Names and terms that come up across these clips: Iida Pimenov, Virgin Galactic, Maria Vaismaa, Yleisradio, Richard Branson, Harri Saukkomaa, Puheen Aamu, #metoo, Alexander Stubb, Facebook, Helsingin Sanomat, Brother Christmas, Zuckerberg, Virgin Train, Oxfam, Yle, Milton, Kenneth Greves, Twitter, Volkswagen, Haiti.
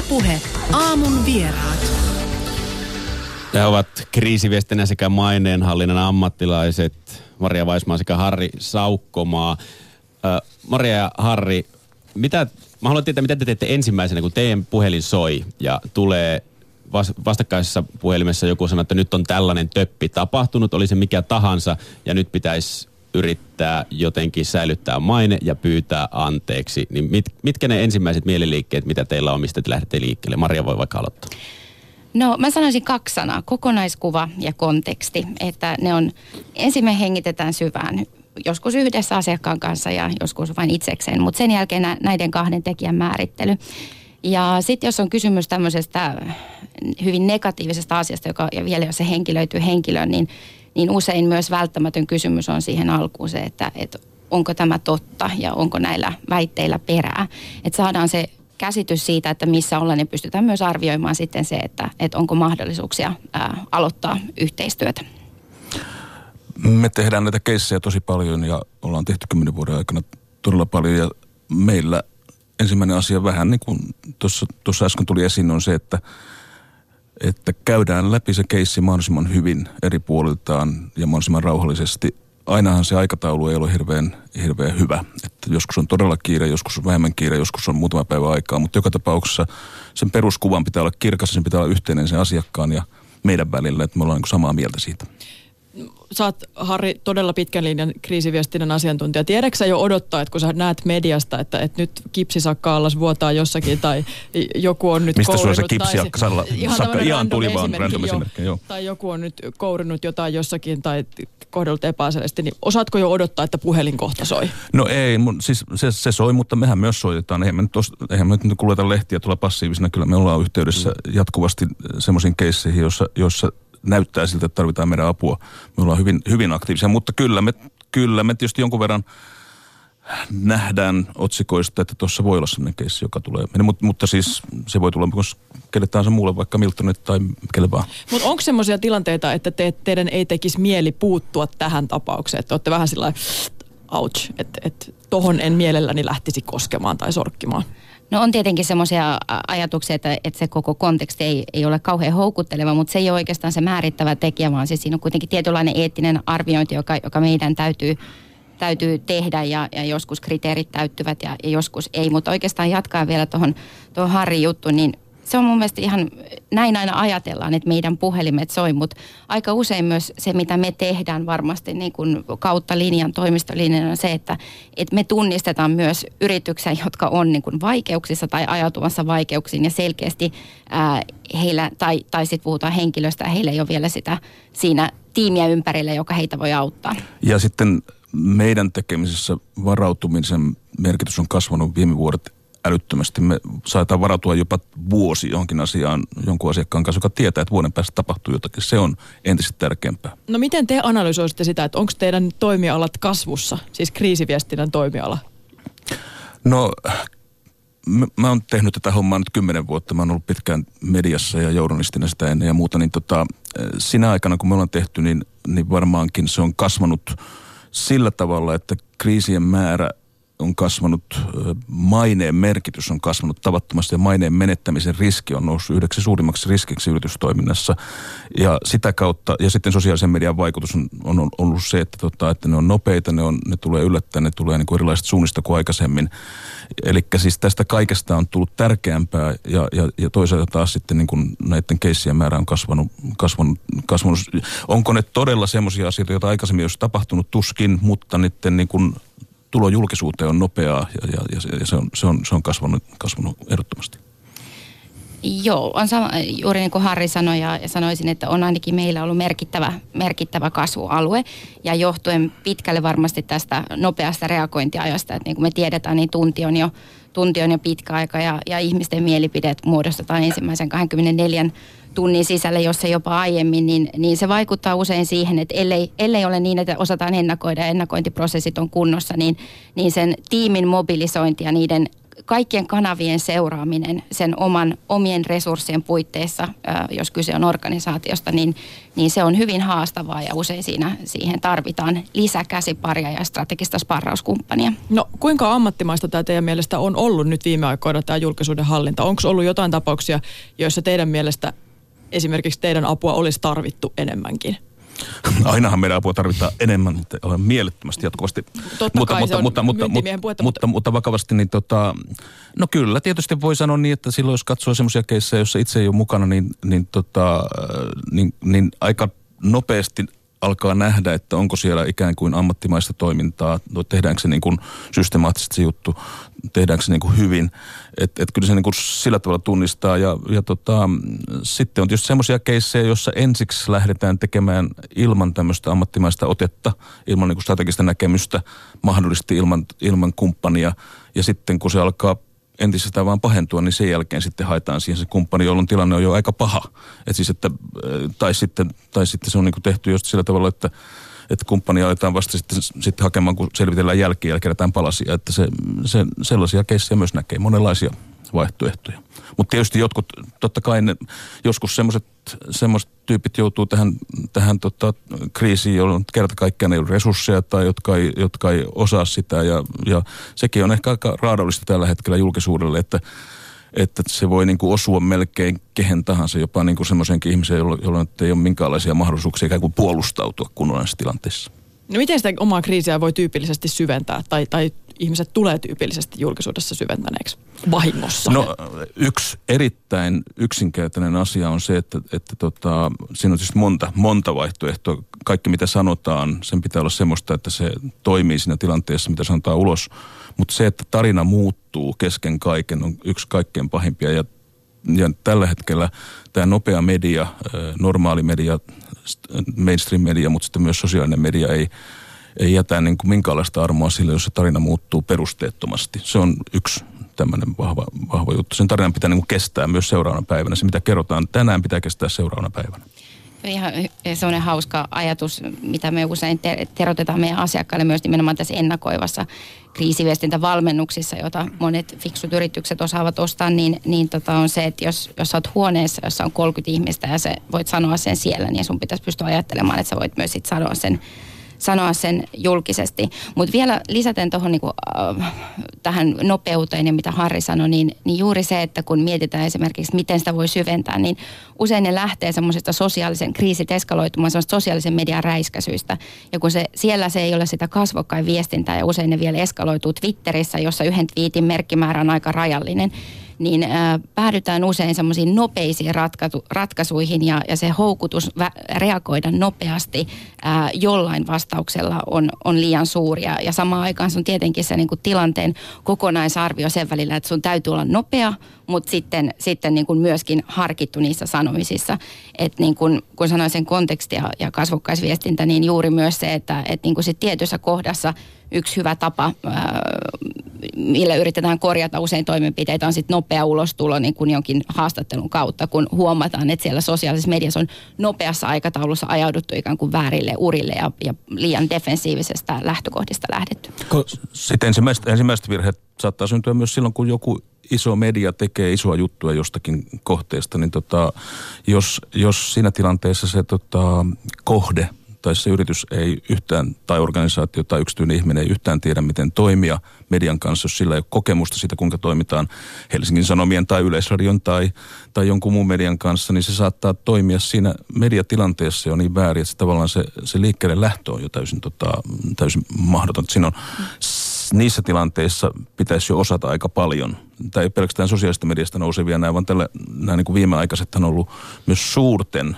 Yle Puhe. Aamun vieraat. Nämä ovat kriisiviestinnän sekä maineenhallinnan ammattilaiset Maria Vaismaa sekä Harri Saukkomaa. Maria ja Harri, mä haluan tietää, mitä te teette ensimmäisenä, kun teidän puhelin soi ja tulee vastakkaisessa puhelimessa joku sanoo, että nyt on tällainen töppi tapahtunut, oli se mikä tahansa ja nyt pitäisi yrittää jotenkin säilyttää maine ja pyytää anteeksi. Niin mitkä ne ensimmäiset mieliliikkeet, mitä teillä on, mistä te lähdette liikkeelle? Maria voi vaikka aloittaa. No mä sanoisin 2 sanaa, kokonaiskuva ja konteksti, että ne on, ensin me hengitetään syvään, joskus yhdessä asiakkaan kanssa ja joskus vain itsekseen, mutta sen jälkeen näiden 2 tekijän määrittely. Ja sitten jos on kysymys tämmöisestä hyvin negatiivisesta asiasta, joka, ja vielä jos se henkilöityy henkilöön, niin usein myös välttämätön kysymys on siihen alkuun se, että onko tämä totta ja onko näillä väitteillä perää, että saadaan se käsitys siitä, että missä ollaan, niin pystytään myös arvioimaan sitten se, että onko mahdollisuuksia aloittaa yhteistyötä. Me tehdään näitä keissejä tosi paljon ja ollaan tehty 10 vuoden aikana todella paljon ja meillä ensimmäinen asia vähän niin kuin tuossa äsken tuli esiin on se, että käydään läpi se keissi mahdollisimman hyvin eri puoliltaan ja mahdollisimman rauhallisesti. Ainahan se aikataulu ei ole hirveän hyvä. Että joskus on todella kiire, joskus on vähemmän kiire, joskus on muutama päivä aikaa, mutta joka tapauksessa sen peruskuvan pitää olla kirkas ja sen pitää olla yhteinen sen asiakkaan ja meidän välillä, että me ollaan niin kuin samaa mieltä siitä. Sä oot, Harri, todella pitkän linjan kriisiviestinnän asiantuntija. Tiedätkö sä jo odottaa, että kun sä näet mediasta, että nyt kipsisakka allas vuotaa jossakin tai joku on nyt mistä kourinut. Mistä sulla se kipsisakka ihan tuli vaan random esimerkki, joo. Tai joku on nyt kourinut jotain jossakin tai kohdellut epäasiallisesti, niin osaatko jo odottaa, että puhelin kohta soi? No ei, siis se soi, mutta mehän myös soitetaan. Eihän me nyt kuljeta lehtiä tuolla passiivisena. Kyllä me ollaan yhteydessä jatkuvasti semmoisiin keisseihin, jossa näyttää siltä, että tarvitaan meidän apua. Me ollaan hyvin, hyvin aktiivisia, mutta kyllä me tietysti jonkun verran nähdään otsikoista, että tuossa voi olla sellainen keissi, joka tulee. Mutta siis se voi tulla kelle tahansa muulle, vaikka Miltonit tai kelle vaan. Mutta onko semmoisia tilanteita, että teidän ei tekisi mieli puuttua tähän tapaukseen? Että olette vähän sillä ouch, että tohon en mielelläni lähtisi koskemaan tai sorkkimaan. No on tietenkin semmoisia ajatuksia, että se koko konteksti ei ole kauhean houkutteleva, mutta se ei ole oikeastaan se määrittävä tekijä, vaan siis siinä on kuitenkin tietynlainen eettinen arviointi, joka meidän täytyy tehdä ja joskus kriteerit täyttyvät ja joskus ei. Mutta oikeastaan jatkaa vielä tuohon Harrin juttuun, niin se on mun mielestä ihan, näin aina ajatellaan, että meidän puhelimet soi, mutta aika usein myös se, mitä me tehdään varmasti niin kuin kautta linjan, toimistolinjan on se, että me tunnistetaan myös yrityksiä, jotka on niin kuin vaikeuksissa tai ajautumassa vaikeuksiin ja selkeästi heillä, tai sitten puhutaan henkilöstä, heillä ei ole vielä sitä siinä tiimiä ympärillä, joka heitä voi auttaa. Ja sitten meidän tekemisessä varautumisen merkitys on kasvanut viime vuodet älyttömästi. Me saadaan varautua jopa vuosi johonkin asiaan jonkun asiakkaan kanssa, joka tietää, että vuoden päästä tapahtuu jotakin. Se on entistä tärkeämpää. No miten te analysoisitte sitä, että onko teidän toimialat kasvussa, siis kriisiviestinnän toimiala? No mä oon tehnyt tätä hommaa nyt 10 vuotta. Mä oon ollut pitkään mediassa ja journalistina sitä ennen ja muuta. Niin sinä aikana, kun me ollaan tehty, niin varmaankin se on kasvanut sillä tavalla, että kriisien määrä on kasvanut, maineen merkitys on kasvanut tavattomasti ja maineen menettämisen riski on noussut 9 suurimmaksi riskiksi yritystoiminnassa. Ja sitä kautta, ja sitten sosiaalisen median vaikutus on ollut se, että ne on nopeita, ne tulee yllättäen, ne tulee niin kuin erilaiset suunnista kuin aikaisemmin. Eli siis tästä kaikesta on tullut tärkeämpää ja toisaalta taas sitten niin kuin näiden keissien määrä on kasvanut. Onko ne todella semmoisia asioita, joita aikaisemmin olisi tapahtunut tuskin, mutta niiden niin kuin tulo julkisuuteen on nopeaa ja se on kasvanut ehdottomasti. Joo, on sama, juuri niin kuin Harri sanoi ja sanoisin, että on ainakin meillä ollut merkittävä kasvualue ja johtuen pitkälle varmasti tästä nopeasta reagointiajasta, että niin kuin me tiedetään, niin tunti on jo pitkä aika ja ihmisten mielipideet muodostetaan ensimmäisen 24 tunnin sisällä, jossa jopa aiemmin, niin se vaikuttaa usein siihen, että ellei ole niin, että osataan ennakoida ja ennakointiprosessit on kunnossa, niin sen tiimin mobilisointi ja niiden kaikkien kanavien seuraaminen sen omien resurssien puitteissa, jos kyse on organisaatiosta, niin se on hyvin haastavaa ja usein siihen tarvitaan lisäkäsiparia ja strategista sparrauskumppania. No kuinka ammattimaista tämä teidän mielestä on ollut nyt viime aikoina tämä julkisuuden hallinta? Onko ollut jotain tapauksia, joissa teidän mielestä esimerkiksi teidän apua olisi tarvittu enemmänkin? Ainahan meidän apua tarvitaan enemmän, mutta olen mielettömästi jatkuvasti. Mutta vakavasti, niin no kyllä, tietysti voi sanoa niin, että silloin jos katsoo semmoisia keissejä, joissa itse ei ole mukana, niin aika nopeasti alkaa nähdä, että onko siellä ikään kuin ammattimaista toimintaa, tehdäänkö se niin kuin systemaattisesti se juttu, tehdäänkö se niin kuin hyvin, että kyllä se niin kuin sillä tavalla tunnistaa ja sitten on tietysti semmoisia keissejä, joissa ensiksi lähdetään tekemään ilman tämmöistä ammattimaista otetta, ilman niin kuin strategista näkemystä, mahdollisesti ilman kumppania ja sitten kun se alkaa entisestään vaan pahentua, niin sen jälkeen sitten haetaan siihen se kumppani, jolloin tilanne on jo aika paha. Tai sitten se on niinku tehty just sillä tavalla, että kumppania aletaan vasta sitten hakemaan, kun selvitellään jälkiä ja kerätään palasia. Että se sellaisia keissejä myös näkee, monenlaisia vaihtoehtoja. Mutta tietysti jotkut, totta kai ne, joskus semmoiset tyypit joutuu tähän kriisiin, jolloin kerta kaikkiaan ei ole resursseja tai jotka ei osaa sitä. Ja sekin on ehkä aika raadollista tällä hetkellä julkisuudelle, että se voi niinku osua melkein kehen tahansa, jopa niinku semmoisenkin ihmisen, jolloin ei ole minkäänlaisia mahdollisuuksia ikään kuin puolustautua kunnollisessa tilanteessa. No miten sitä omaa kriisiä voi tyypillisesti syventää tai ihmiset tulee tyypillisesti julkisuudessa syventäneeksi vahingossa? No yksi erittäin yksinkertainen asia on se, että siinä on siis monta vaihtoehtoa. Kaikki mitä sanotaan, sen pitää olla semmoista, että se toimii siinä tilanteessa, mitä sanotaan ulos. Mutta se, että tarina muuttuu kesken kaiken, on yksi kaikkein pahimpia. Ja tällä hetkellä tämä nopea media, normaali media, mainstream media, mutta sitten myös sosiaalinen media ei jätä niin kuin minkäänlaista armoa sille, jos se tarina muuttuu perusteettomasti. Se on yksi tämmöinen vahva juttu. Sen tarinan pitää niin kuin kestää myös seuraavana päivänä. Se, mitä kerrotaan tänään, pitää kestää seuraavana päivänä. Ihan sellainen hauska ajatus, mitä me usein terotetaan meidän asiakkaille myös nimenomaan tässä ennakoivassa kriisiviestintävalmennuksissa, jota monet fiksut yritykset osaavat ostaa, niin on se, että jos sä oot huoneessa, jossa on 30 ihmistä ja sä voit sanoa sen siellä, niin sun pitäisi pystyä ajattelemaan, että sä voit myös sit sanoa sen julkisesti. Mutta vielä lisäten tuohon tähän nopeuteen ja mitä Harri sanoi, niin juuri se, että kun mietitään esimerkiksi, miten sitä voi syventää, niin usein ne lähtee semmoisesta sosiaalisen kriisit eskaloitumaan, semmoista sosiaalisen median räiskäisystä. Ja kun siellä ei ole sitä kasvokkain viestintää ja usein ne vielä eskaloituu Twitterissä, jossa yhden twiitin merkkimäärä on aika rajallinen, niin päädytään usein semmoisiin nopeisiin ratkaisuihin ja se houkutus reagoida nopeasti jollain vastauksella on liian suuri. Ja samaan aikaan se on tietenkin se niinku tilanteen kokonaisarvio sen välillä, että sun täytyy olla nopea, mutta sitten niinku myöskin harkittu niissä sanomisissa. Että niinku, kun sanoin sen konteksti ja kasvokkaisviestintä, niin juuri myös se, että niinku sit tietyssä kohdassa yksi hyvä tapa, millä yritetään korjata usein toimenpiteitä, on sitten nopea ulostulo niin kuin jonkin haastattelun kautta, kun huomataan, että siellä sosiaalisessa mediassa on nopeassa aikataulussa ajauduttu ikään kuin väärille urille ja liian defensiivisestä lähtökohdista lähdetty. Sitten ensimmäiset virheet saattaa syntyä myös silloin, kun joku iso media tekee isoa juttua jostakin kohteesta, niin jos siinä tilanteessa se kohde tai se yritys ei yhtään, tai organisaatio tai yksityinen ihminen ei yhtään tiedä, miten toimia median kanssa, jos sillä ei ole kokemusta siitä, kuinka toimitaan Helsingin Sanomien tai Yleisradion tai jonkun muun median kanssa, niin se saattaa toimia siinä mediatilanteessa jo niin väärin, että tavallaan se liikkeelle lähtö on jo täysin mahdoton. Siinä on, niissä tilanteissa pitäisi jo osata aika paljon. Tämä ei pelkästään sosiaalista mediasta nousevia, vaan nämä niin kuin viimeaikaiset on ollut myös suurten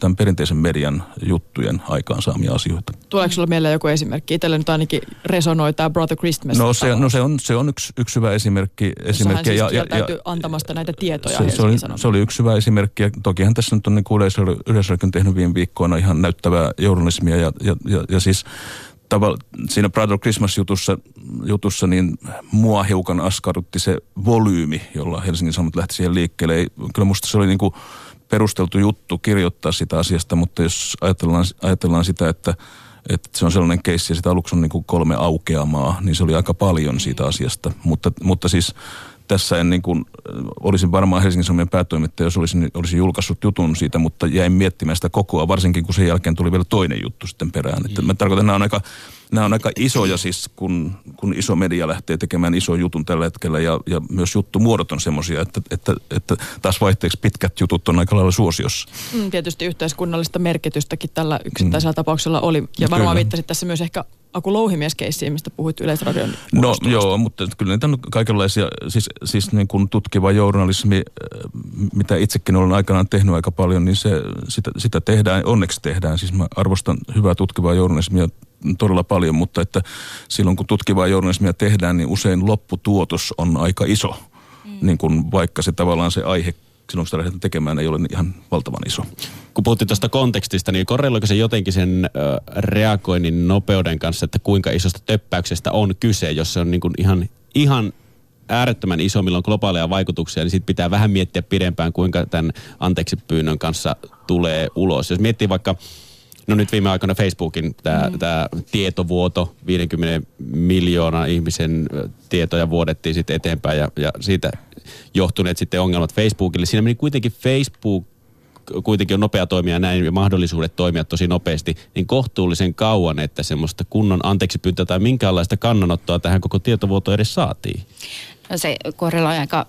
tämän perinteisen median juttujen aikaansaamia asioita. Tuleeko sinulla mieleen joku esimerkki? Itsellä nyt ainakin resonoi tämä Brother Christmas. No se on yksi hyvä esimerkki. Siis täytyy antamasta näitä tietoja. Se oli yksi hyvä esimerkki. Ja tokihan tässä nyt on niin kuin Yleisradio tehnyt viime viikkoina ihan näyttävää journalismia ja siis siinä Brother Christmas-jutussa niin mua hiukan askarrutti se volyymi, jolla Helsingin Sanomat lähti siihen liikkeelle. Kyllä musta se oli niin kuin perusteltu juttu kirjoittaa sitä asiasta, mutta jos ajatellaan sitä, että Että se on sellainen keissi, ja sitä aluksi on niin kuin 3 aukeamaa, niin se oli aika paljon siitä asiasta. Mutta siis tässä en niin kuin, olisin varmaan Helsingin Sanomien päätoimittaja, jos olisin julkaissut jutun siitä, mutta jäin miettimään sitä kokoa, varsinkin kun sen jälkeen tuli vielä toinen juttu sitten perään. Että mä tarkoitan, että nämä on aika isoja siis, kun iso media lähtee tekemään ison jutun tällä hetkellä, ja myös juttumuodot on semmoisia, että taas vaihteeksi pitkät jutut on aika lailla suosiossa. Tietysti yhteiskunnallista merkitystäkin tällä yksittäisellä tapauksella oli, ja varmaan viittasit tässä myös ehkä Aku Louhimies-keissiin, mistä puhuit Yleisradion muodostuksesta. No joo, mutta kyllä niitä on kaikenlaisia, siis niin kuin tutkiva journalismi, mitä itsekin olen aikanaan tehnyt aika paljon, niin sitä tehdään, onneksi tehdään. Siis mä arvostan hyvää tutkivaa journalismia todella paljon, mutta että silloin kun tutkivaa journalismia tehdään, niin usein lopputuotos on aika iso, niin kuin vaikka se tavallaan se aihe, silloin kun sitä lähdetään tekemään, ei ole ihan valtavan iso. Kun puhuttiin tuosta kontekstista, niin korreloiko se jotenkin sen reagoinnin nopeuden kanssa, että kuinka isosta töppäyksestä on kyse, jos se on niin kuin ihan äärettömän iso, milloin globaaleja vaikutuksia, niin sitten pitää vähän miettiä pidempään, kuinka tämän anteeksi pyynnön kanssa tulee ulos. Jos miettii vaikka, no nyt viime aikoina Facebookin tämä tietovuoto, 50 miljoonaa ihmisen tietoja vuodettiin sitten eteenpäin ja siitä johtuneet sitten ongelmat Facebookille. Siinä meni kuitenkin Facebook on nopea toimija näin ja mahdollisuudet toimia tosi nopeasti, niin kohtuullisen kauan, että semmoista kunnon anteeksipyyntöä tai minkäänlaista kannanottoa tähän koko tietovuotoon edes saatiin. No se korreloi aika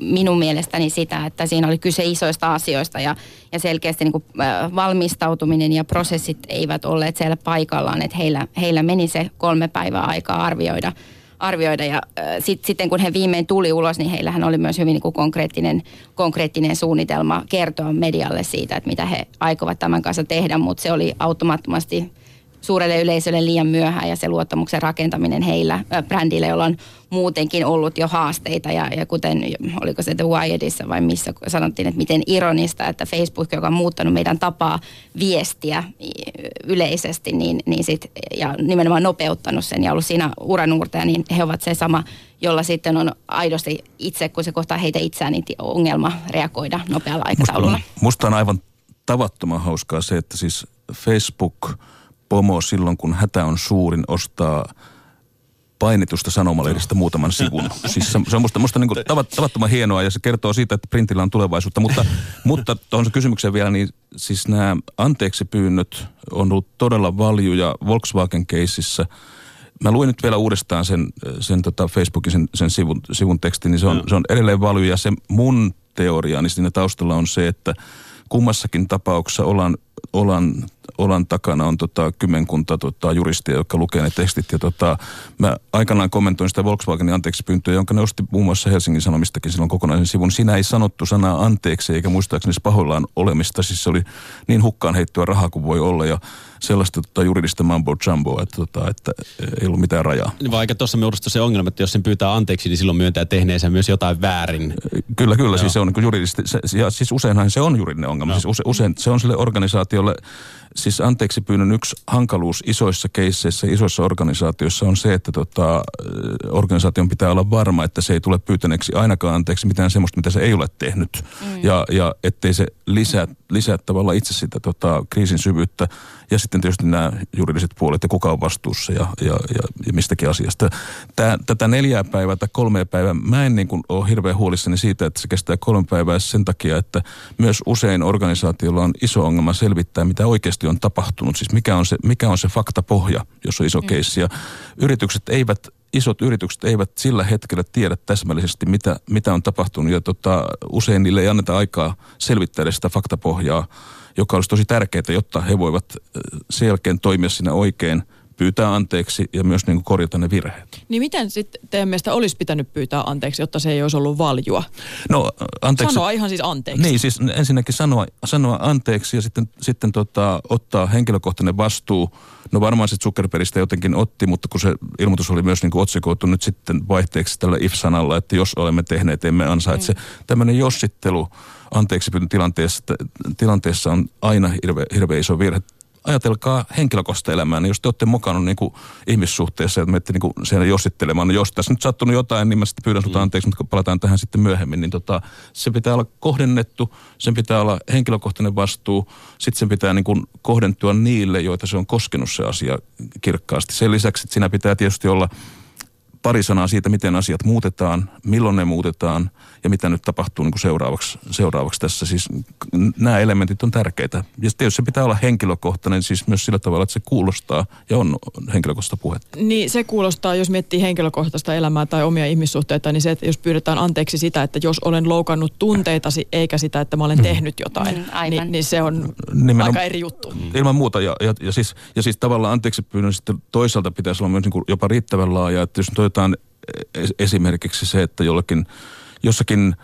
minun mielestäni sitä, että siinä oli kyse isoista asioista ja selkeästi niin kuin valmistautuminen ja prosessit eivät olleet siellä paikallaan, että heillä meni se 3 päivää aikaa arvioida ja sitten kun he viimein tuli ulos, niin heillähän oli myös hyvin niin kuin konkreettinen suunnitelma kertoa medialle siitä, että mitä he aikovat tämän kanssa tehdä, mutta se oli automaattomasti suurelle yleisölle liian myöhään ja se luottamuksen rakentaminen heillä, brändillä, jolla on muutenkin ollut jo haasteita ja kuten, oliko se The Wiredissa vai missä sanottiin, että miten ironista, että Facebook, joka on muuttanut meidän tapaa viestiä yleisesti niin sit, ja nimenomaan nopeuttanut sen ja ollut siinä uranuurtaja, niin he ovat se sama, jolla sitten on aidosti itse, kun se kohtaa heitä itseään, niin ongelma reagoida nopealla aikataululla. Musta on aivan tavattoman hauskaa se, että siis Facebook pomo silloin, kun hätä on suurin, ostaa painetusta sanomalehdestä muutaman sivun. Siis se on musta niin kuin tavattoman hienoa ja se kertoo siitä, että printillä on tulevaisuutta. Mutta tuohon se kysymykseen vielä, niin siis nämä anteeksipyynnöt on ollut todella valjuja Volkswagen-keississä. Mä luin nyt vielä uudestaan sen Facebookin sen sivun tekstin, niin se on edelleen valjuja. Ja se mun teoriaani siinä taustalla on se, että kummassakin tapauksessa olan takana on kymmenkunta juristia, jotka lukee ne tekstit. Ja mä aikanaan kommentoin sitä Volkswagenin anteeksipyyntöä, jonka ne osti muun muassa Helsingin Sanomistakin silloin kokonaisen sivun. Siinä ei sanottu sanaa anteeksi eikä muistaakseni pahoillaan olemista. Siis se oli niin hukkaan heittyä rahaa kuin voi olla ja sellaista juridista mambo jumboa, että ei ollut mitään rajaa. Vaikka tuossa muodostui se ongelma, että jos sen pyytää anteeksi, niin silloin myöntää tehneensä myös jotain väärin. Kyllä, siis se on niin juridisesti. Ja siis useinhan se on juridinen ongelma. No. Siis usein se on sille organisaatiolle. Siis anteeksipyynnön yksi hankaluus isoissa keisseissä, isoissa organisaatioissa on se, että organisaation pitää olla varma, että se ei tule pyytäneeksi ainakaan anteeksi mitään semmoista, mitä se ei ole tehnyt. Ja ettei se lisää tavallaan itse sitä kriisin syvyyttä. Ja sitten tietysti nämä juridiset puolet ja kuka on vastuussa ja mistäkin asiasta. Tätä 4 päivää tai 3 päivää, mä en niin kuin ole hirveän huolissani siitä, että se kestää 3 päivää sen takia, että myös usein organisaatiolla on iso ongelma selvittää, mitä oikeasti on tapahtunut. Siis mikä on se faktapohja, jos on iso keissi. Ja isot yritykset eivät sillä hetkellä tiedä täsmällisesti, mitä on tapahtunut. Ja usein niille ei anneta aikaa selvittää sitä faktapohjaa, joka olisi tosi tärkeää, jotta he voivat sen jälkeen toimia siinä oikein, pyytää anteeksi ja myös niin kuin korjata ne virheet. Niin miten sitten teidän mielestä olisi pitänyt pyytää anteeksi, jotta se ei olisi ollut valjua? No anteeksi. Sanoa ihan siis anteeksi. Niin siis ensinnäkin sanoa anteeksi ja sitten ottaa henkilökohtainen vastuu. No varmaan sitten Zuckerbergistä jotenkin otti, mutta kun se ilmoitus oli myös niin kuin otsikoitu nyt sitten vaihteeksi tällä if-sanalla, että jos olemme tehneet, emme ansaitse. Tämmöinen jossittelu anteeksipyynnön tilanteessa on aina hirveän iso virhe. ajatelkaa henkilökohtaista elämää, niin jos te olette mokannut niin ihmissuhteessa, että menette niin siellä jossittelemaan, niin jos tässä nyt sattunut jotain, niin mä sitten pyydän sinulta anteeksi, mutta kun palataan tähän sitten myöhemmin, niin se pitää olla kohdennettu, sen pitää olla henkilökohtainen vastuu, sitten sen pitää niin kuin kohdentua niille, joita se on koskenut se asia kirkkaasti. Sen lisäksi että siinä pitää tietysti olla pari sanaa siitä, miten asiat muutetaan, milloin ne muutetaan ja mitä nyt tapahtuu niin kuin seuraavaksi tässä. Siis nämä elementit on tärkeitä. Ja tietysti se pitää olla henkilökohtainen, siis myös sillä tavalla, että se kuulostaa ja on henkilökohtaista puhetta. Niin, se kuulostaa, jos miettii henkilökohtaista elämää tai omia ihmissuhteita, niin se, että jos pyydetään anteeksi sitä, että jos olen loukannut tunteitasi, eikä sitä, että mä olen tehnyt jotain, niin se on aika eri juttu. Ilman muuta. Ja siis tavallaan anteeksi pyydön sitten toisaalta pitäisi olla myös niin kuin jopa riittävän laaja, että jos toivotaan esimerkiksi se, että jossakin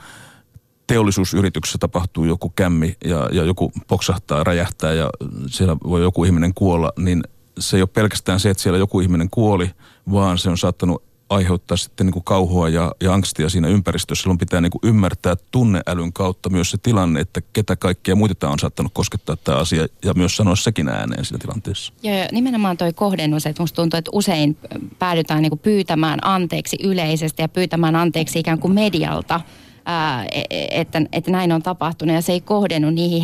teollisuusyrityksessä tapahtuu joku kämmi ja joku poksahtaa, räjähtää ja siellä voi joku ihminen kuolla, niin se ei ole pelkästään se, että siellä joku ihminen kuoli, vaan se on saattanut aiheuttaa sitten niin kuin kauhua ja angstia siinä ympäristössä. Silloin pitää niin kuin ymmärtää tunneälyn kautta myös se tilanne, että ketä kaikkia muita on saattanut koskettaa tämä asia ja myös sanoa sekin ääneen siinä tilanteessa. Ja nimenomaan toi kohdennus, että musta tuntuu, että usein päädytään niin kuin pyytämään anteeksi yleisesti ja pyytämään anteeksi ikään kuin medialta, että näin on tapahtunut ja se ei kohdennu niihin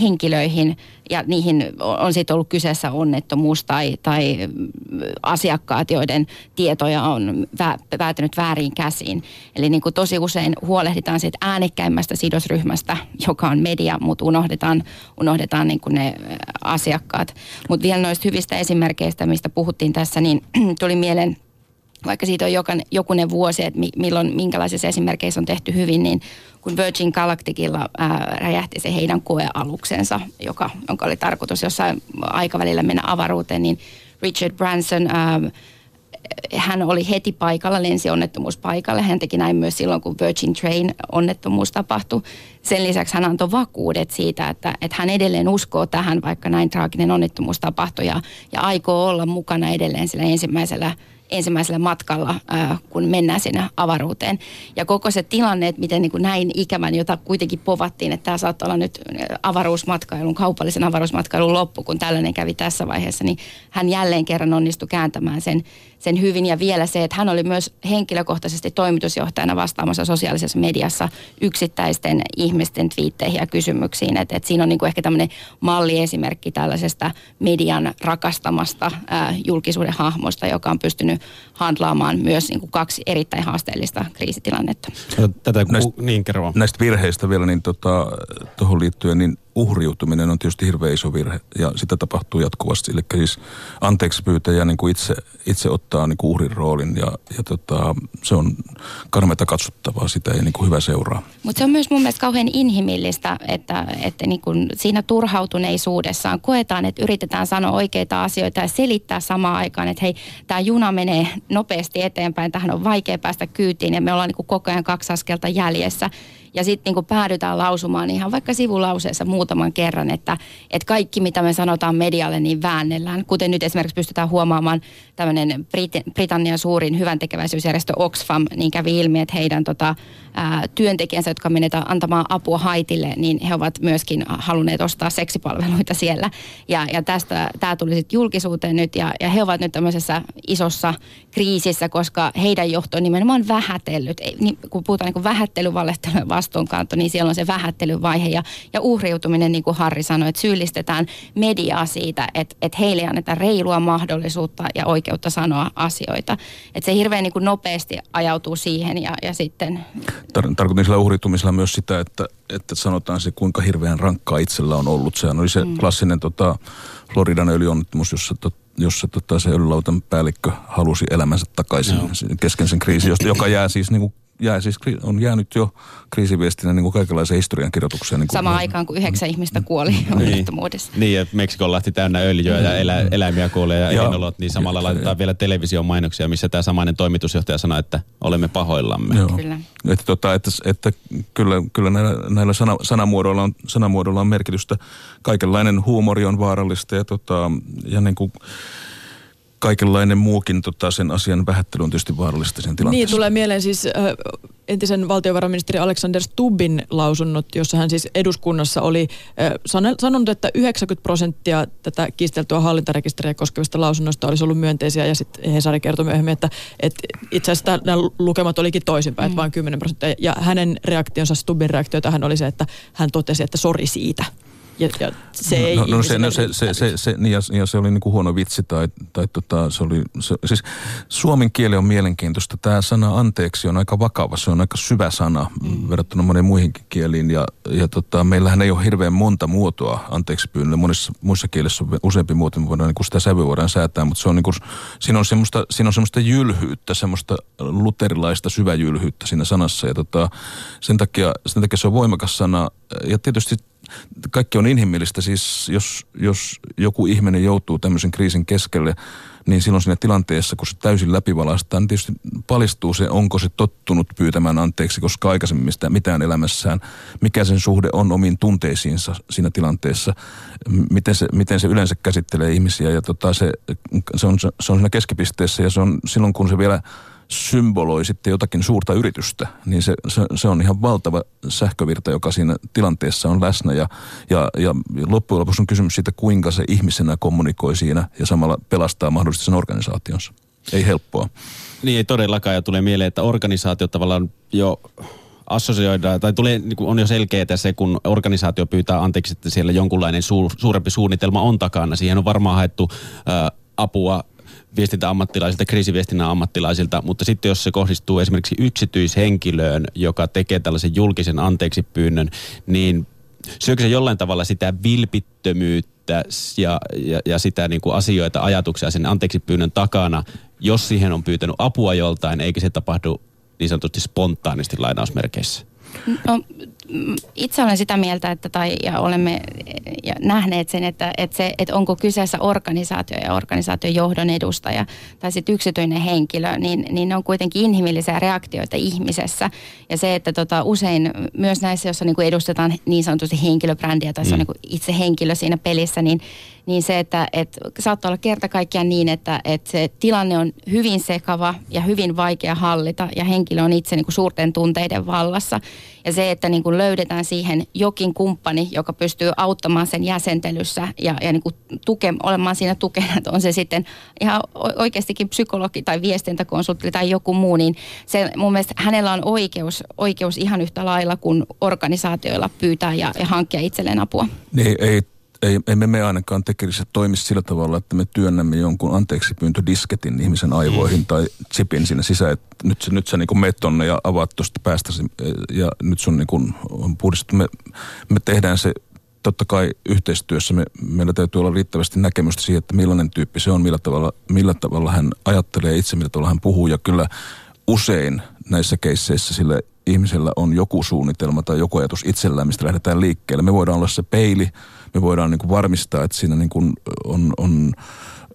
henkilöihin ja niihin on sitten ollut kyseessä onnettomuus tai asiakkaat, joiden tietoja on päätynyt väärin käsiin. Eli niin kuin tosi usein huolehditaan siitä äänekkäimmästä sidosryhmästä, joka on media, mutta unohdetaan niin kuin ne asiakkaat. Mutta vielä noista hyvistä esimerkkeistä, mistä puhuttiin tässä, niin tuli mieleen, vaikka siitä on jokunen vuosi, että milloin minkälaisissa esimerkkeissä on tehty hyvin, niin kun Virgin Galacticilla räjähti se heidän koealuksensa, jonka oli tarkoitus jossain aikavälillä mennä avaruuteen, niin Richard Branson, hän oli heti paikalla, lensi onnettomuuspaikalle. Hän teki näin myös silloin, kun Virgin Train onnettomuus tapahtui. Sen lisäksi hän antoi vakuudet siitä, että hän edelleen uskoo tähän, vaikka näin traaginen onnettomuus tapahtui ja aikoo olla mukana edelleen sillä ensimmäisellä matkalla, kun mennään sinne avaruuteen. Ja koko se tilanne, että miten niin kuin näin ikävän, jota kuitenkin povattiin, että tämä saattaa olla nyt kaupallisen avaruusmatkailun loppu, kun tällainen kävi tässä vaiheessa, niin hän jälleen kerran onnistui kääntämään sen hyvin. Ja vielä se, että hän oli myös henkilökohtaisesti toimitusjohtajana vastaamassa sosiaalisessa mediassa yksittäisten ihmisten twiitteihin ja kysymyksiin. Että siinä on niin kuin ehkä tämmöinen malliesimerkki tällaisesta median rakastamasta julkisuuden hahmosta, joka on pystynyt handlaamaan myös niin kuin kaksi erittäin haasteellista kriisitilannetta. Näistä virheistä vielä, niin tuohon liittyen, niin uhriutuminen on tietysti hirveän iso virhe, ja sitä tapahtuu jatkuvasti. Eli siis anteeksi pyytäjä niin kuin itse ottaa niin kuin uhrin roolin, ja se on karmeita katsottavaa, sitä ei niin kuin hyvä seuraa. Mutta se on myös mun mielestä kauhean inhimillistä, että niin kuin siinä turhautuneisuudessaan koetaan, että yritetään sanoa oikeita asioita ja selittää samaan aikaan, että hei, tämä juna menee nopeasti eteenpäin, tähän on vaikea päästä kyytiin, ja me ollaan niin kuin koko ajan 2 askelta jäljessä. Ja sitten niin päädytään lausumaan ihan vaikka sivulauseessa muutaman kerran, että kaikki mitä me sanotaan medialle niin väännellään. Kuten nyt esimerkiksi pystytään huomaamaan tämmöinen Britannian suurin hyväntekeväisyysjärjestö Oxfam, niin kävi ilmi, että heidän työntekijänsä, jotka menetään antamaan apua Haitille, niin he ovat myöskin halunneet ostaa seksipalveluita siellä. Ja tästä tämä tuli sitten julkisuuteen nyt ja he ovat nyt tämmöisessä isossa kriisissä, koska heidän johto on nimenomaan vähätellyt. Kun puhutaan niin kuin vähättelyvalehtelun vastuunkanto, niin siellä on se vähättelyvaihe ja uhriutuminen, niin kuin Harri sanoi, että syyllistetään mediaa siitä, että heille annetaan reilua mahdollisuutta ja oikeutta sanoa asioita. Että se hirveän niin kuin nopeasti ajautuu siihen ja sitten... Tarkoitin sillä uhriutumisella myös sitä, että sanotaan se, kuinka hirveän rankkaa itsellä on ollut. Sehän oli se klassinen Floridan öljyonnettomuus, jossa se öljylautan päällikkö halusi elämänsä takaisin kesken sen kriisin, joka jää siis niin kuin on jäänyt jo kriisiviestinä niin kuin kaikenlaiseen historiankirjoitukseen. Niin samaan aikaan, kun 9 ihmistä kuoli onnettomuudessa. Niin, että Meksikon lähti täynnä öljyä ja eläimiä kuolee ja elinolot, niin samalla laitetaan vielä televisiomainoksia, missä tämä samainen toimitusjohtaja sanoi, että olemme pahoillamme. Joo. Kyllä. Että kyllä näillä sanamuodoilla on merkitystä. Kaikenlainen huumori on vaarallista ja niin kuin... Kaikenlainen muukin sen asian vähättely on tietysti vaarallista sen tilanteessa. Niin, tulee mieleen siis entisen valtiovarainministeri Alexander Stubbin lausunnot, jossa hän siis eduskunnassa oli sanonut, että 90% tätä kiisteltyä hallintarekisteriä koskevista lausunnoista olisi ollut myönteisiä, ja sitten Hesari kertoi myöhemmin, että itse asiassa nämä lukemat olikin toisinpäin, että vain 10%. Ja hänen reaktionsa, Stubbin reaktio tähän oli se, että hän totesi, että sori siitä. Ja se se oli niinku huono vitsi tai se oli se, siis suomen kieli on mielenkiintoista. Tämä sana anteeksi on aika vakava, se on aika syvä sana verrattuna moneen muihinkin kieliin ja meillähän ei ole hirveän monta muotoa anteeksi pyynnölle. Monissa muissa kielissä on useampi muoto, me voidaan niinku sitä sävy voidaan säätää, mutta se on niinku siinä on semmoista jylhyyttä, semmoista luterilaista syväjylhyyttä siinä sanassa ja sen takia se on voimakas sana ja tietysti kaikki on inhimillistä, siis jos joku ihminen joutuu tämmöisen kriisin keskelle, niin silloin siinä tilanteessa, kun se täysin läpivalaistaan, niin tietysti paljastuu se, onko se tottunut pyytämään anteeksi, koska aikaisemmin mitään elämässään, mikä sen suhde on omiin tunteisiinsa siinä tilanteessa, miten se yleensä käsittelee ihmisiä ja se on siinä keskipisteessä ja se on silloin, kun se vielä symboloi sitten jotakin suurta yritystä, niin se on ihan valtava sähkövirta, joka siinä tilanteessa on läsnä ja loppujen lopuksi on kysymys siitä, kuinka se ihmisenä kommunikoi siinä ja samalla pelastaa mahdollisesti sen organisaationsa. Ei helppoa. Niin ei todellakaan, ja tulee mieleen, että organisaatio tavallaan jo assosioidaan, tai on jo selkeää se, kun organisaatio pyytää anteeksi, että siellä jonkunlainen suurempi suunnitelma on takana. Siihen on varmaan haettu apua viestintäammattilaisilta, kriisiviestinnän ammattilaisilta, mutta sitten jos se kohdistuu esimerkiksi yksityishenkilöön, joka tekee tällaisen julkisen anteeksipyynnön, niin syökö se jollain tavalla sitä vilpittömyyttä ja sitä niin kuin asioita, ajatuksia sen anteeksipyynnön takana, jos siihen on pyytänyt apua joltain, eikä se tapahdu niin sanotusti spontaanisti lainausmerkeissä? No, itse olen sitä mieltä, että olemme nähneet sen, että onko kyseessä organisaatio ja organisaation johdon edustaja tai sitten yksityinen henkilö, niin ne on kuitenkin inhimillisiä reaktioita ihmisessä. Ja se, että usein myös näissä, joissa niinku edustetaan niin sanotusti henkilöbrändiä tai se on niinku itse henkilö siinä pelissä, niin se, että saattaa olla kerta kaikkiaan niin, että se tilanne on hyvin sekava ja hyvin vaikea hallita ja henkilö on itse niinku suurten tunteiden vallassa. Ja se, että niinku löydetään siihen jokin kumppani, joka pystyy auttamaan sen jäsentelyssä ja niinku olemaan siinä tukena, että on se sitten ihan oikeastikin psykologi tai viestintäkonsultti tai joku muu, niin se, mun mielestä hänellä on oikeus ihan yhtä lailla kuin organisaatioilla pyytää ja hankkia itselleen apua. Emme me ainakaan tekerissä toimi sillä tavalla, että me työnnämme jonkun anteeksipyyntödisketin ihmisen aivoihin tai chipin sinne sisään, että nyt sä niin kuin meet tonne ja avaat tuosta päästäsi ja nyt sun niin kuin on puhdistettu. Me tehdään se totta kai yhteistyössä, meillä täytyy olla riittävästi näkemystä siihen, että millainen tyyppi se on, millä tavalla hän ajattelee itse, millä tavalla hän puhuu ja kyllä usein näissä keisseissä sillä ihmisellä on joku suunnitelma tai joku ajatus itsellään, mistä lähdetään liikkeelle. Me voidaan olla se peili, me voidaan niin kuin varmistaa, että siinä niin kuin on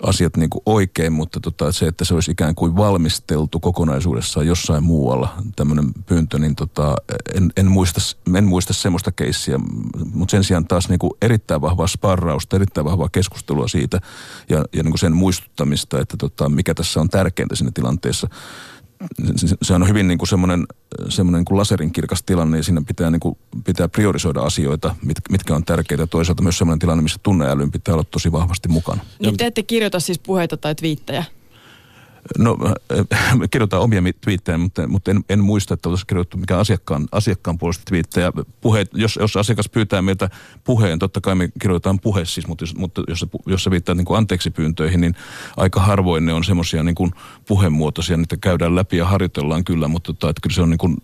asiat niin kuin oikein, mutta se, että se olisi ikään kuin valmisteltu kokonaisuudessaan jossain muualla tämmöinen pyyntö, niin en muista semmoista keissiä, mutta sen sijaan taas niin kuin erittäin vahvaa sparrausta, erittäin vahvaa keskustelua siitä ja niin kuin sen muistuttamista, että mikä tässä on tärkeintä siinä tilanteessa. Se on hyvin niin kuin semmoinen niin kuin laserinkirkas tilanne ja siinä pitää priorisoida asioita, mitkä on tärkeitä. Toisaalta myös semmoinen tilanne, missä tunneälyn pitää olla tosi vahvasti mukana. Niin te ette kirjoita siis puheita tai twiittejä? No, kirjoitan omia twiittejä, mutta en muista, että olisi kirjoittu mikään asiakkaan puolesta twiittejä. Puheet, jos asiakas pyytää meiltä puheen, totta kai me kirjoitetaan puhe siis, mutta jos se viittaa niin kuin anteeksipyyntöihin, niin aika harvoin ne on semmoisia niin kuin puhemuotoisia, niitä käydään läpi ja harjoitellaan kyllä, mutta että kyllä se on niin kuin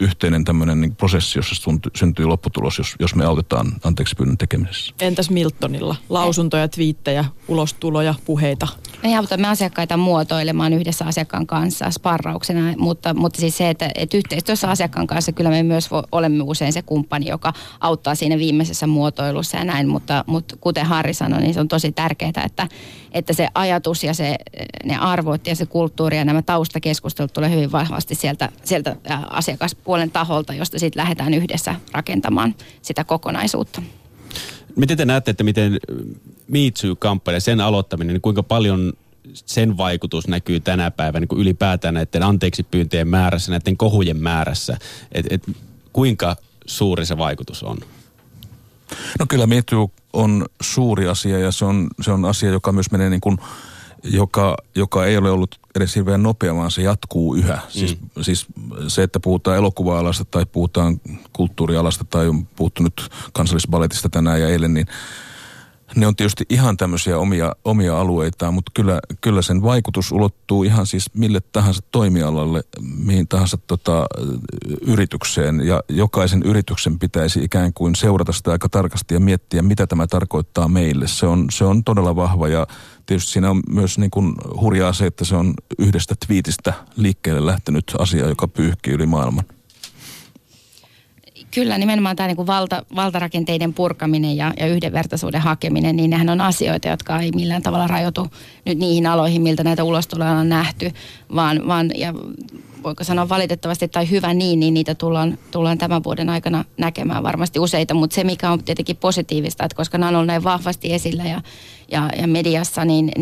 yhteinen tämmöinen niin prosessi, jossa syntyy lopputulos, jos me autetaan anteeksipyynnön tekemisessä. Entäs Miltonilla? Lausuntoja, twiittejä, ulostuloja, puheita? Me autamme asiakkaita muotoilemaan yhdessä asiakkaan kanssa sparrauksena, mutta siis se, että yhteistyössä asiakkaan kanssa kyllä me myös olemme usein se kumppani, joka auttaa siinä viimeisessä muotoilussa ja näin, mutta kuten Harri sanoi, niin se on tosi tärkeää, että se ajatus ja ne arvot ja se kulttuuri ja nämä taustakeskustelut tulee hyvin vahvasti sieltä asiakaspuolen taholta, josta sitten lähdetään yhdessä rakentamaan sitä kokonaisuutta. Miten te näette, että miten Me Too-kampanja, sen aloittaminen, niin kuinka paljon sen vaikutus näkyy tänä päivänä niin ylipäätään näiden anteeksipyyntöjen määrässä, näiden kohujen määrässä. Et kuinka suuri se vaikutus on? No kyllä Me Too on suuri asia ja se on asia, joka myös menee niin kuin, joka ei ole ollut edes hirveän nopea, vaan se jatkuu yhä. Siis se, että puhutaan elokuva-alasta tai puhutaan kulttuurialasta tai on puhuttu nyt kansallisbaletista tänään ja eilen, niin ne on tietysti ihan tämmöisiä omia alueitaan, mutta kyllä sen vaikutus ulottuu ihan siis mille tahansa toimialalle, mihin tahansa yritykseen. Ja jokaisen yrityksen pitäisi ikään kuin seurata sitä aika tarkasti ja miettiä, mitä tämä tarkoittaa meille. Se on todella vahva ja tietysti siinä on myös niin kuin hurjaa se, että se on yhdestä twiitistä liikkeelle lähtenyt asia, joka pyyhkii yli maailman. Kyllä, nimenomaan tämä niin valtarakenteiden purkaminen ja yhdenvertaisuuden hakeminen, niin nehän on asioita, jotka ei millään tavalla rajoitu nyt niihin aloihin, miltä näitä ulostuloja on nähty, vaan ja voiko sanoa valitettavasti tai hyvä niin niitä tullaan tämän vuoden aikana näkemään varmasti useita, mutta se mikä on tietenkin positiivista, että koska nämä on ollut näin vahvasti esillä ja mediassa, niin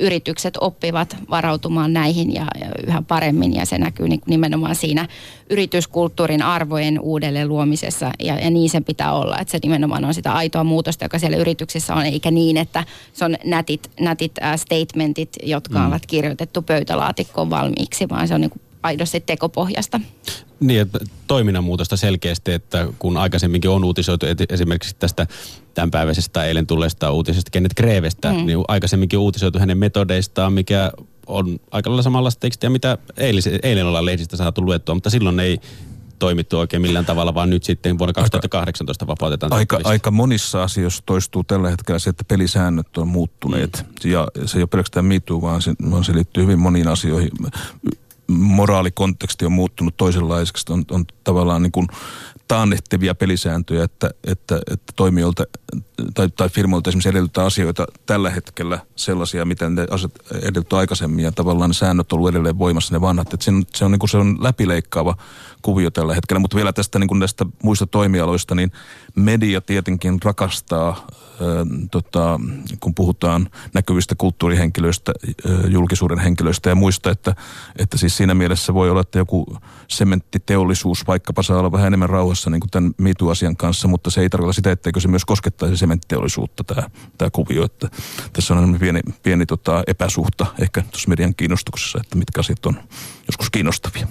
yritykset oppivat varautumaan näihin ja yhä paremmin ja se näkyy nimenomaan siinä yrityskulttuurin arvojen uudelleen luomisessa ja niin sen pitää olla, että se nimenomaan on sitä aitoa muutosta, joka siellä yrityksessä on, eikä niin, että se on nätit statementit, jotka ovat kirjoitettu pöytälaatikkoon valmiiksi, vaan se on aidosti tekopohjasta. Niin, toiminnan muutosta selkeästi, että kun aikaisemminkin on uutisoitu esimerkiksi tästä tämänpäiväisestä eilen tulleesta uutisesta Kenneth Grevestä, niin aikaisemminkin uutisoitu hänen metodeistaan, mikä on aika lailla samanlaista tekstiä, mitä eilen ollaan lehdistä saatu luettua, mutta silloin ei toimittu oikein millään tavalla, vaan nyt sitten vuonna 2018 vapautetaan. Aika monissa asioissa toistuu tällä hetkellä se, että pelisäännöt on muuttuneet. Ja se ei ole pelkästään Me Too, vaan se liittyy hyvin moniin asioihin. Moraalikonteksti on muuttunut toisenlaiseksi, on tavallaan niin kuin taannehtivia pelisääntöjä, että toimijoilta tai firmoilta esimerkiksi edellytetään asioita tällä hetkellä sellaisia, mitä ne edellytetään aikaisemmin ja tavallaan ne säännöt on ollut edelleen voimassa ne vanhat. Että se on niin kuin se on läpileikkaava kuvio tällä hetkellä, mutta vielä tästä niin kuin näistä muista toimialoista, niin media tietenkin rakastaa, kun puhutaan näkyvistä kulttuurihenkilöistä, julkisuuden henkilöistä ja muista, että siis siinä mielessä voi olla, että joku sementtiteollisuus vaikkapa saa olla vähän enemmän rauhassa niin kuin tämän Me Too-asian kanssa, mutta se ei tarkoita sitä, etteikö se myös koskettaisi sementtiteollisuutta tämä kuvio, että tässä on pieni epäsuhta ehkä tuossa median kiinnostuksessa, että mitkä asiat on joskus kiinnostavia.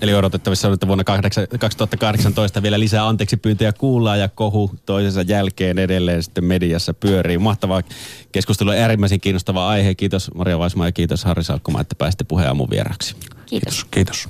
Eli odotettavissa on, että vuonna 2018 vielä lisää anteeksipyyntöjä kuullaan ja kohu toisensa jälkeen edelleen sitten mediassa pyörii. Mahtavaa keskustelua, äärimmäisen kiinnostava aihe. Kiitos Maria Vaismaa ja kiitos Harri Saukkomaa, että pääsitte Puheen Aamun vieraksi. Kiitos. Kiitos.